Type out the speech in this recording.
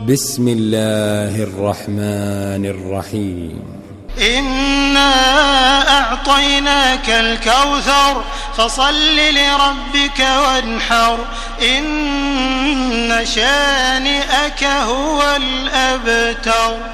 بسم الله الرحمن الرحيم إنا أعطيناك الكوثر فصل لربك وانحر إن شانئك هو الأبتر.